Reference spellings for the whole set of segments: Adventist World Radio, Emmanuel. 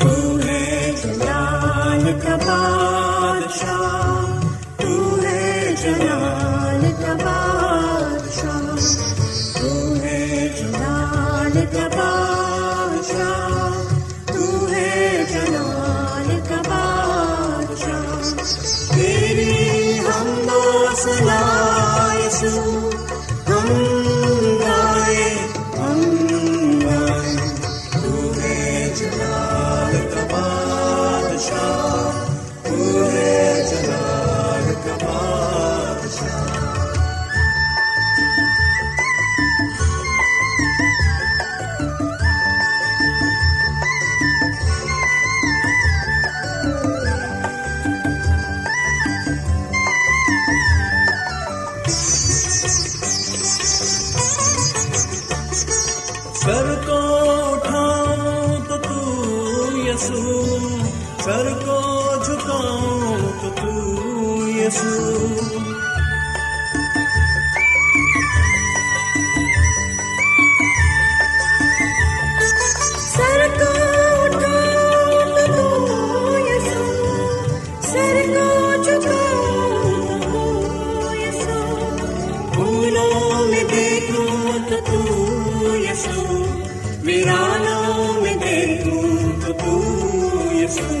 تو ہے جلال کا بادشاہ، تو ہے جلال کا بادشاہ، تو ہے جلال کا بادشاہ، تو ہے جلال کا بادشاہ، تیری حمد و ثنا یسوع، سر کو جھکاؤں تو تو یسوع، سر کو اٹھاؤں تو تو یسوع، سر کو جھکاؤں تو تو یسوع، پھولوں میں دیکھوں تو تو یسوع، ویرانوں میں دیکھوں تو تو یسوع،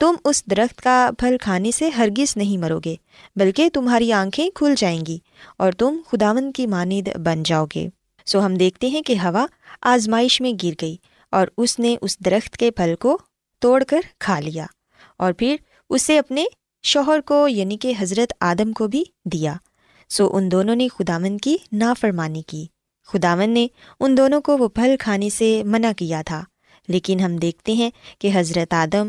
تم اس درخت کا پھل کھانے سے ہرگز نہیں مرو گے، بلکہ تمہاری آنکھیں کھل جائیں گی اور تم خداوند کی مانند بن جاؤ گے۔ سو ہم دیکھتے ہیں کہ ہوا آزمائش میں گر گئی اور اس نے اس درخت کے پھل کو توڑ کر کھا لیا، اور پھر اسے اپنے شوہر کو یعنی کہ حضرت آدم کو بھی دیا۔ سو ان دونوں نے خداوند کی نافرمانی کی۔ خداوند نے ان دونوں کو وہ پھل کھانے سے منع کیا تھا، لیکن ہم دیکھتے ہیں کہ حضرت آدم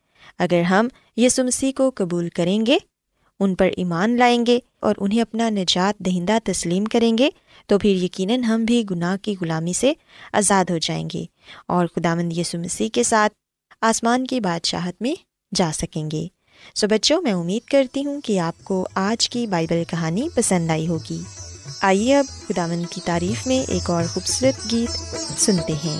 اگر ہم یسوع مسیح کو قبول کریں گے، ان پر ایمان لائیں گے اور انہیں اپنا نجات دہندہ تسلیم کریں گے، تو پھر یقیناً ہم بھی گناہ کی غلامی سے آزاد ہو جائیں گے اور خداوند یسوع مسیح کے ساتھ آسمان کی بادشاہت میں جا سکیں گے۔ سو بچوں، میں امید کرتی ہوں کہ آپ کو آج کی بائبل کہانی پسند آئی ہوگی۔ آئیے اب خداوند کی تعریف میں ایک اور خوبصورت گیت سنتے ہیں۔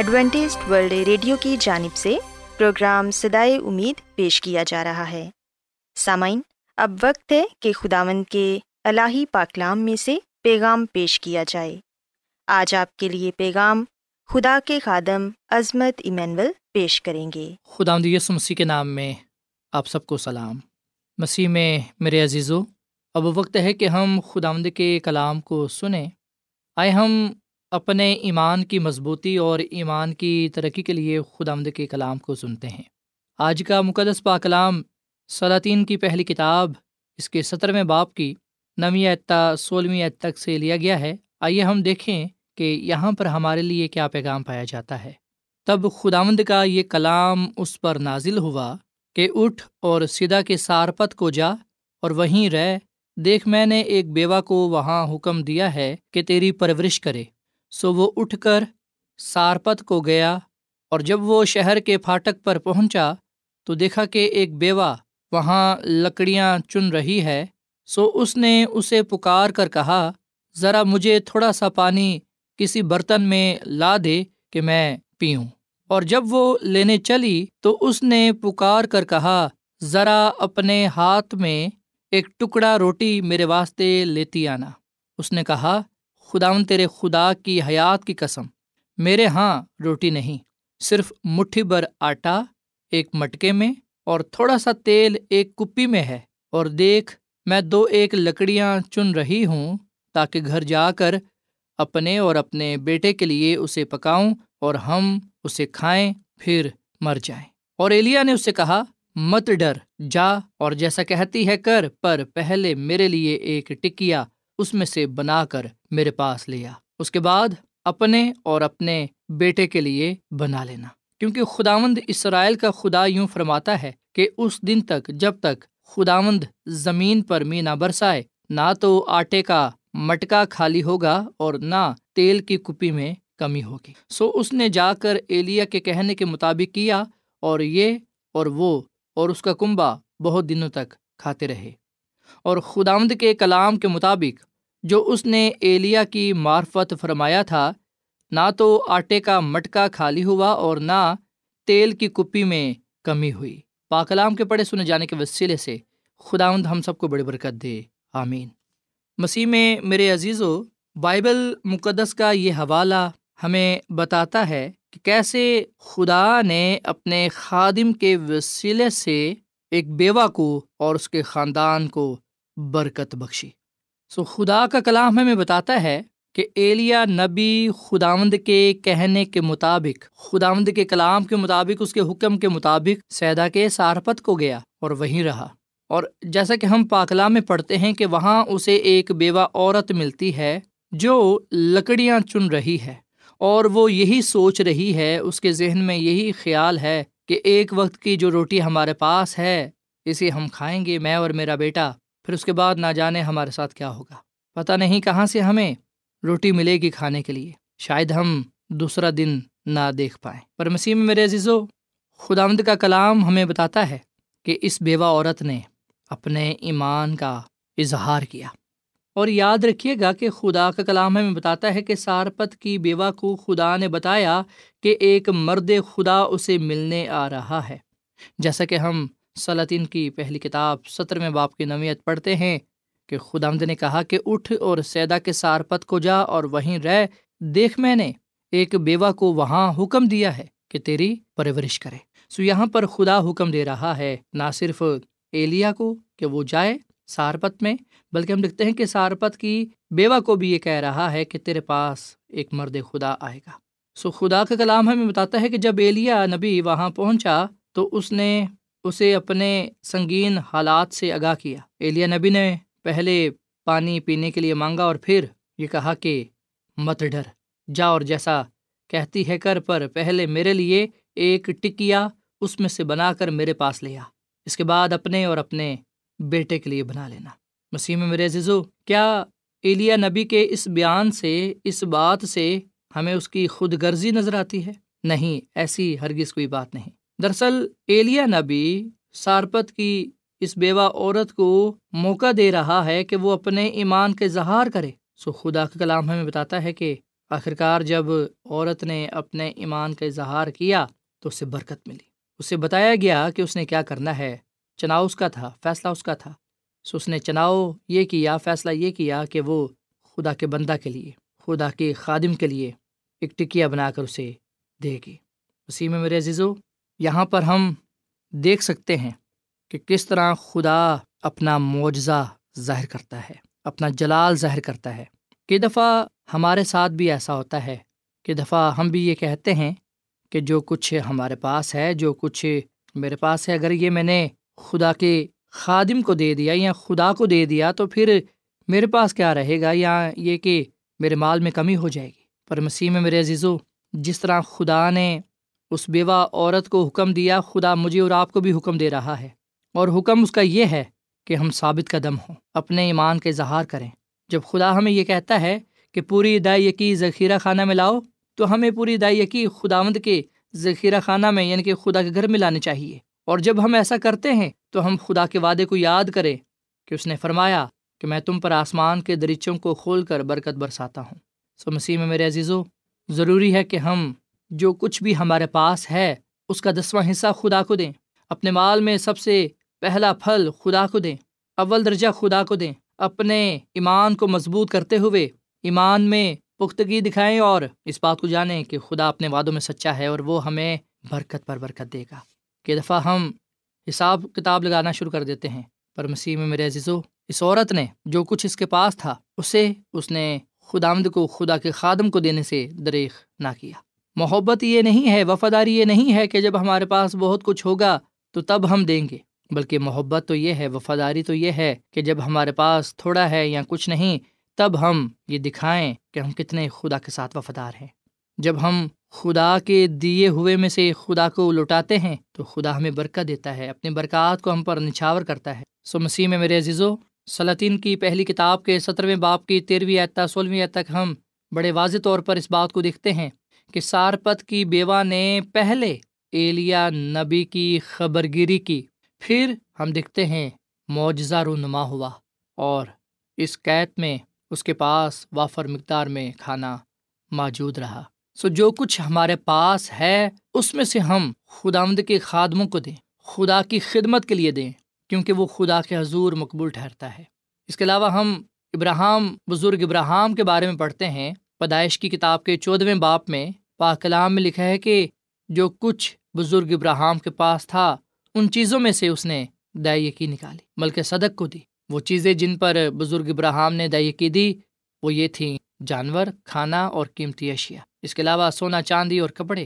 ایڈوینٹسٹ ورلڈ ریڈیو کی جانب سے پروگرام صدائے امید پیش کیا جا رہا ہے۔ سامعین، اب وقت ہے کہ خداوند کے الہی پاکلام میں سے پیغام پیش کیا جائے۔ آج آپ کے لیے پیغام خدا کے خادم عظمت ایمینول پیش کریں گے۔ خداوند یسوع مسیح کے نام میں آپ سب کو سلام۔ مسیح میں میرے عزیزو، اب وقت ہے کہ ہم خداوند کے کلام کو سنیں۔ آئے ہم اپنے ایمان کی مضبوطی اور ایمان کی ترقی کے لیے خداوند کے کلام کو سنتے ہیں۔ آج کا مقدس پاک کلام سلاطین کی پہلی کتاب، اس کے 17ویں باب کی 9ویں آیت تا 16ویں آیت تک سے لیا گیا ہے۔ آئیے ہم دیکھیں کہ یہاں پر ہمارے لیے کیا پیغام پایا جاتا ہے۔ تب خداوند کا یہ کلام اس پر نازل ہوا کہ اٹھ اور سیدھا کے سارپت کو جا اور وہیں رہ، دیکھ میں نے ایک بیوہ کو وہاں حکم دیا ہے کہ تیری پرورش کرے۔ سو وہ اٹھ کر سارپت کو گیا، اور جب وہ شہر کے پھاٹک پر پہنچا تو دیکھا کہ ایک بیوہ وہاں لکڑیاں چن رہی ہے۔ سو اس نے اسے پکار کر کہا، ذرا مجھے تھوڑا سا پانی کسی برتن میں لا دے کہ میں پیوں۔ اور جب وہ لینے چلی تو اس نے پکار کر کہا، ذرا اپنے ہاتھ میں ایک ٹکڑا روٹی میرے واسطے لیتی آنا۔ اس نے کہا، خداوند تیرے خدا کی حیات کی قسم، میرے ہاں روٹی نہیں، صرف مٹھی بھر آٹا ایک مٹکے میں اور تھوڑا سا تیل ایک کپی میں ہے، اور دیکھ میں 2-1 لکڑیاں چن رہی ہوں تاکہ گھر جا کر اپنے اور اپنے بیٹے کے لیے اسے پکاؤں اور ہم اسے کھائیں، پھر مر جائیں۔ اور ایلیا نے اسے کہا، مت ڈر، جا اور جیسا کہتی ہے کر، پر پہلے میرے لیے ایک ٹکیا اس میں سے بنا کر میرے پاس لیا، اس کے بعد اپنے اور اپنے بیٹے کے لیے بنا لینا، کیونکہ خداوند اسرائیل کا خدا یوں فرماتا ہے کہ اس دن تک جب تک خداوند زمین پر می نہ برسائے، نہ تو آٹے کا مٹکا خالی ہوگا اور نہ تیل کی کپی میں کمی ہوگی۔ سو اس نے جا کر ایلیا کے کہنے کے مطابق کیا، اور یہ اور وہ اور اس کا کنبہ بہت دنوں تک کھاتے رہے، اور خداوند کے کلام کے مطابق جو اس نے ایلیا کی معرفت فرمایا تھا، نہ تو آٹے کا مٹکا خالی ہوا اور نہ تیل کی کپی میں کمی ہوئی۔ پاک کلام کے پڑھے سنے جانے کے وسیلے سے خداوند ہم سب کو بڑی برکت دے، آمین۔ مسیح میں میرے عزیزو، بائبل مقدس کا یہ حوالہ ہمیں بتاتا ہے کہ کیسے خدا نے اپنے خادم کے وسیلے سے ایک بیوہ کو اور اس کے خاندان کو برکت بخشی۔ سو خدا کا کلام ہمیں بتاتا ہے کہ ایلیا نبی خداوند کے کہنے کے مطابق، خداوند کے کلام کے مطابق، اس کے حکم کے مطابق سیدہ کے سارپت کو گیا اور وہیں رہا، اور جیسا کہ ہم پاک کلام میں پڑھتے ہیں کہ وہاں اسے ایک بیوہ عورت ملتی ہے جو لکڑیاں چن رہی ہے، اور وہ یہی سوچ رہی ہے، اس کے ذہن میں یہی خیال ہے کہ ایک وقت کی جو روٹی ہمارے پاس ہے اسے ہم کھائیں گے، میں اور میرا بیٹا، پھر اس کے بعد نہ جانے ہمارے ساتھ کیا ہوگا۔ پتہ نہیں کہاں سے ہمیں روٹی ملے گی کھانے کے لیے، شاید ہم دوسرا دن نہ دیکھ پائیں۔ پر مسیح میں میرے عزیزو، خداوند کا کلام ہمیں بتاتا ہے کہ اس بیوہ عورت نے اپنے ایمان کا اظہار کیا۔ اور یاد رکھیے گا کہ خدا کا کلام ہمیں بتاتا ہے کہ سارپت کی بیوہ کو خدا نے بتایا کہ ایک مرد خدا اسے ملنے آ رہا ہے، جیسا کہ ہم سلاطین کی پہلی کتاب 17 باب کی 9 پڑھتے ہیں کہ خداوند نے کہا کہ اٹھ اور سیدہ کے سارپت کو جا اور وہیں رہ، دیکھ میں نے ایک بیوہ کو وہاں حکم دیا ہے کہ تیری پرورش کرے۔ سو یہاں پر خدا حکم دے رہا ہے نہ صرف ایلیا کو کہ وہ جائے سارپت میں، بلکہ ہم دیکھتے ہیں کہ سارپت کی بیوہ کو بھی یہ کہہ رہا ہے کہ تیرے پاس ایک مرد خدا آئے گا۔ سو خدا کا کلام ہمیں بتاتا ہے کہ جب ایلیا نبی وہاں پہنچا تو اس نے اسے اپنے سنگین حالات سے آگاہ کیا۔ ایلیا نبی نے پہلے پانی پینے کے لیے مانگا اور پھر یہ کہا کہ مت ڈر، جا اور جیسا کہتی ہے کر، پر پہلے میرے لیے ایک ٹکیا اس میں سے بنا کر میرے پاس لے آ، اس کے بعد اپنے اور اپنے بیٹے کے لیے بنا لینا۔ مسیح میں میرے عزیزو، کیا ایلیا نبی کے اس بیان سے، اس بات سے ہمیں اس کی خود غرضی نظر آتی ہے؟ نہیں، ایسی ہرگز کوئی بات نہیں۔ دراصل ایلیا نبی سارپت کی اس بیوہ عورت کو موقع دے رہا ہے کہ وہ اپنے ایمان کا اظہار کرے۔ سو خدا کا کلام ہمیں بتاتا ہے کہ آخرکار جب عورت نے اپنے ایمان کا اظہار کیا تو اسے برکت ملی۔ اسے بتایا گیا کہ اس نے کیا کرنا ہے، چناؤ اس کا تھا، فیصلہ اس کا تھا۔ سو اس نے چناؤ یہ کیا، فیصلہ یہ کیا کہ وہ خدا کے بندہ کے لیے، خدا کے خادم کے لیے ایک ٹکیا بنا کر اسے دے گی۔ اسی میں میرے عزیزو، یہاں پر ہم دیکھ سکتے ہیں کہ کس طرح خدا اپنا معجزہ ظاہر کرتا ہے، اپنا جلال ظاہر کرتا ہے۔ کئی دفعہ ہمارے ساتھ بھی ایسا ہوتا ہے، کئی دفعہ ہم بھی یہ کہتے ہیں کہ جو کچھ ہمارے پاس ہے، جو کچھ میرے پاس ہے، اگر یہ میں نے خدا کے خادم کو دے دیا یا خدا کو دے دیا تو پھر میرے پاس کیا رہے گا، یا یہ کہ میرے مال میں کمی ہو جائے گی۔ پر مسیح میں میرے عزیزو، جس طرح خدا نے اس بیوہ عورت کو حکم دیا، خدا مجھے اور آپ کو بھی حکم دے رہا ہے، اور حکم اس کا یہ ہے کہ ہم ثابت قدم ہوں، اپنے ایمان کا اظہار کریں۔ جب خدا ہمیں یہ کہتا ہے کہ پوری دائیقی ذخیرہ خانہ میں لاؤ، تو ہمیں پوری دائیقی خداوند کے ذخیرہ خانہ میں یعنی کہ خدا کے گھر میں لانی چاہیے۔ اور جب ہم ایسا کرتے ہیں تو ہم خدا کے وعدے کو یاد کریں کہ اس نے فرمایا کہ میں تم پر آسمان کے دریچوں کو کھول کر برکت برساتا ہوں۔ سو مسیح میں میرے عزیزو، ضروری ہے کہ ہم جو کچھ بھی ہمارے پاس ہے اس کا 10واں حصہ خدا کو دیں، اپنے مال میں سب سے پہلا پھل خدا کو دیں، اول درجہ خدا کو دیں، اپنے ایمان کو مضبوط کرتے ہوئے ایمان میں پختگی دکھائیں اور اس بات کو جانیں کہ خدا اپنے وعدوں میں سچا ہے اور وہ ہمیں برکت پر برکت دے گا۔ کئی دفعہ ہم حساب کتاب لگانا شروع کر دیتے ہیں، پر مسیح میں میرے عزیزو، اس عورت نے جو کچھ اس کے پاس تھا اسے اس نے خداوند کو، خدا کے خادم کو دینے سے دریغ نہ کیا۔ محبت یہ نہیں ہے، وفاداری یہ نہیں ہے کہ جب ہمارے پاس بہت کچھ ہوگا تو تب ہم دیں گے، بلکہ محبت تو یہ ہے، وفاداری تو یہ ہے کہ جب ہمارے پاس تھوڑا ہے یا کچھ نہیں تب ہم یہ دکھائیں کہ ہم کتنے خدا کے ساتھ وفادار ہیں۔ جب ہم خدا کے دیے ہوئے میں سے خدا کو لوٹاتے ہیں تو خدا ہمیں برکت دیتا ہے، اپنی برکات کو ہم پر نچھاور کرتا ہے۔ سو مسیح میں میرے عزیزو، سلاطین کی پہلی کتاب کے 17 باب کی 13 آیت تا 16 آیت تک ہم بڑے واضح طور پر اس بات کو دیکھتے ہیں کہ سارپت کی بیوہ نے پہلے ایلیا نبی کی خبرگیری کی، پھر ہم دیکھتے ہیں معجزہ رونما ہوا اور اس قید میں اس کے پاس وافر مقدار میں کھانا موجود رہا۔ سو جو کچھ ہمارے پاس ہے اس میں سے ہم خداوند کے خادموں کو دیں، خدا کی خدمت کے لیے دیں، کیونکہ وہ خدا کے حضور مقبول ٹھہرتا ہے۔ اس کے علاوہ ہم بزرگ ابراہام کے بارے میں پڑھتے ہیں، پیدائش کی کتاب کے 14 باب میں پاک کلام میں لکھا ہے کہ جو کچھ بزرگ ابراہام کے پاس تھا ان چیزوں میں سے اس نے دائیقی نکالی، بلکہ صدق کو دی۔ وہ چیزیں جن پر بزرگ ابراہام نے دائیقی دی وہ یہ تھیں جانور، کھانا اور قیمتی اشیاء، اس کے علاوہ سونا، چاندی اور کپڑے۔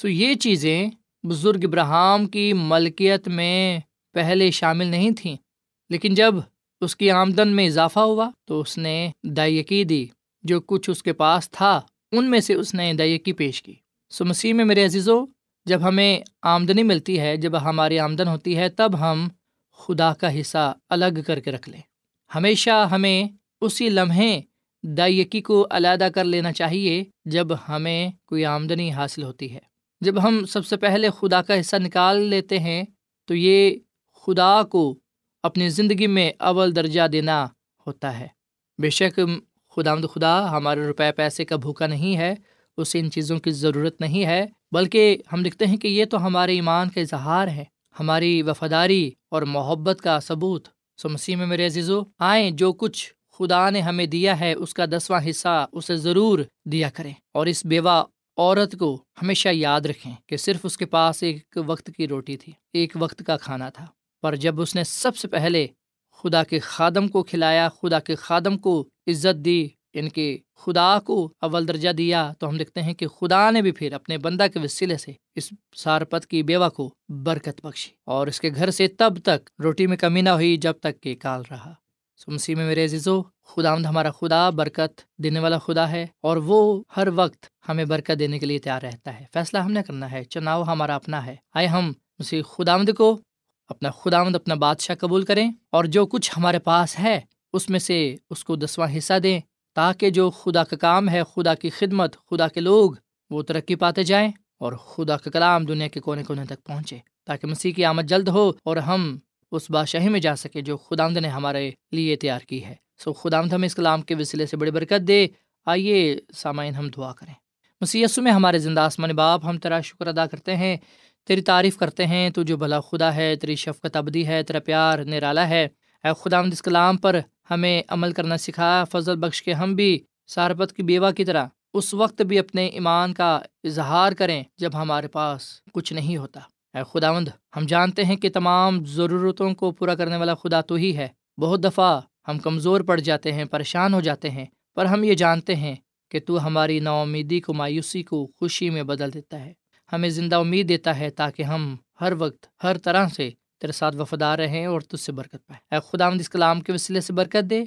سو یہ چیزیں بزرگ ابراہام کی ملکیت میں پہلے شامل نہیں تھیں، لیکن جب اس کی آمدن میں اضافہ ہوا تو اس نے دائیقی دی، جو کچھ اس کے پاس تھا ان میں سے اس نے دائیقی پیش کی۔ سو مسیح میں میرے عزیزو، جب ہمیں آمدنی ملتی ہے، جب ہماری آمدن ہوتی ہے، تب ہم خدا کا حصہ الگ کر کے رکھ لیں۔ ہمیشہ ہمیں اسی لمحے دائیگی کو علیحدہ کر لینا چاہیے جب ہمیں کوئی آمدنی حاصل ہوتی ہے۔ جب ہم سب سے پہلے خدا کا حصہ نکال لیتے ہیں تو یہ خدا کو اپنی زندگی میں اول درجہ دینا ہوتا ہے۔ بے شک خداوند خدا ہمارے روپے پیسے کا بھوکا نہیں ہے، اسے ان چیزوں کی ضرورت نہیں ہے، بلکہ ہم دیکھتے ہیں کہ یہ تو ہمارے ایمان کا اظہار ہے، ہماری وفاداری اور محبت کا ثبوت۔ مسیح میں میرے عزیزو، آئیں جو کچھ خدا نے ہمیں دیا ہے اس کا 10واں حصہ اسے ضرور دیا کریں، اور اس بیوہ عورت کو ہمیشہ یاد رکھیں کہ صرف اس کے پاس ایک وقت کی روٹی تھی، ایک وقت کا کھانا تھا، پر جب اس نے سب سے پہلے خدا کے خادم کو کھلایا، خدا کے خادم کو عزت دی، ان کے خدا کو اول درجہ دیا، تو ہم دیکھتے ہیں کہ خدا نے بھی پھر اپنے بندہ کے وسیلے سے اس سارپت کی بیوہ کو برکت بخشی، اور اس کے گھر سے تب تک روٹی میں کمی نہ ہوئی جب تک کہ کال رہا۔ مسیح میں میرے عزیزو، خداوند ہمارا خدا برکت دینے والا خدا ہے، اور وہ ہر وقت ہمیں برکت دینے کے لیے تیار رہتا ہے۔ فیصلہ ہم نے کرنا ہے، چناؤ ہمارا اپنا ہے۔ آئے ہم مسیح خداوند کو اپنا خداوند، اپنا بادشاہ قبول کریں، اور جو کچھ ہمارے پاس ہے اس میں سے اس کو 10واں حصہ دیں، تاکہ جو خدا کا کام ہے، خدا کی خدمت، خدا کے لوگ، وہ ترقی پاتے جائیں اور خدا کا کلام دنیا کے کونے کونے تک پہنچے، تاکہ مسیح کی آمد جلد ہو اور ہم اس بادشاہی میں جا سکیں جو خداوند نے ہمارے لیے تیار کی ہے۔ خداوند ہمیں اس کلام کے وسیلے سے بڑی برکت دے۔ آئیے سامعین ہم دعا کریں۔ مسیح یسوع میں ہمارے زندہ آسمانی باپ، ہم تیرا شکر ادا کرتے ہیں، تیری تعریف کرتے ہیں، تو جو بھلا خدا ہے، تیری شفقت ابدی ہے، تیرا پیار نرالا ہے۔ اے خداوند اس کلام پر ہمیں عمل کرنا سکھا، فضل بخش کے ہم بھی سارپت کی بیوہ کی طرح اس وقت بھی اپنے ایمان کا اظہار کریں جب ہمارے پاس کچھ نہیں ہوتا۔ اے خداوند ہم جانتے ہیں کہ تمام ضرورتوں کو پورا کرنے والا خدا تو ہی ہے۔ بہت دفعہ ہم کمزور پڑ جاتے ہیں، پریشان ہو جاتے ہیں، پر ہم یہ جانتے ہیں کہ تو ہماری نا امیدی کو، مایوسی کو خوشی میں بدل دیتا ہے، ہمیں زندہ امید دیتا ہے، تاکہ ہم ہر وقت ہر طرح سے تیرے ساتھ وفادار رہیں اور تجھ سے برکت پائیں۔ اے خداوند اس کلام کے وسیلے سے برکت دے،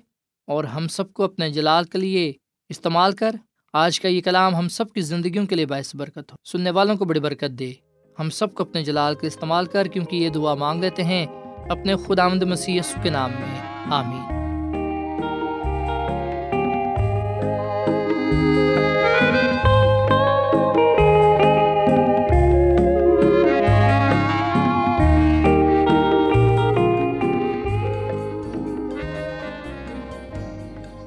اور ہم سب کو اپنے جلال کے لیے استعمال کر۔ آج کا یہ کلام ہم سب کی زندگیوں کے لیے باعث برکت ہو، سننے والوں کو بڑی برکت دے۔ ہم سب کو اپنے جلال کے استعمال کر، کیونکہ یہ دعا مانگ لیتے ہیں اپنے خداوند مسیح یسوع کے نام میں، آمین۔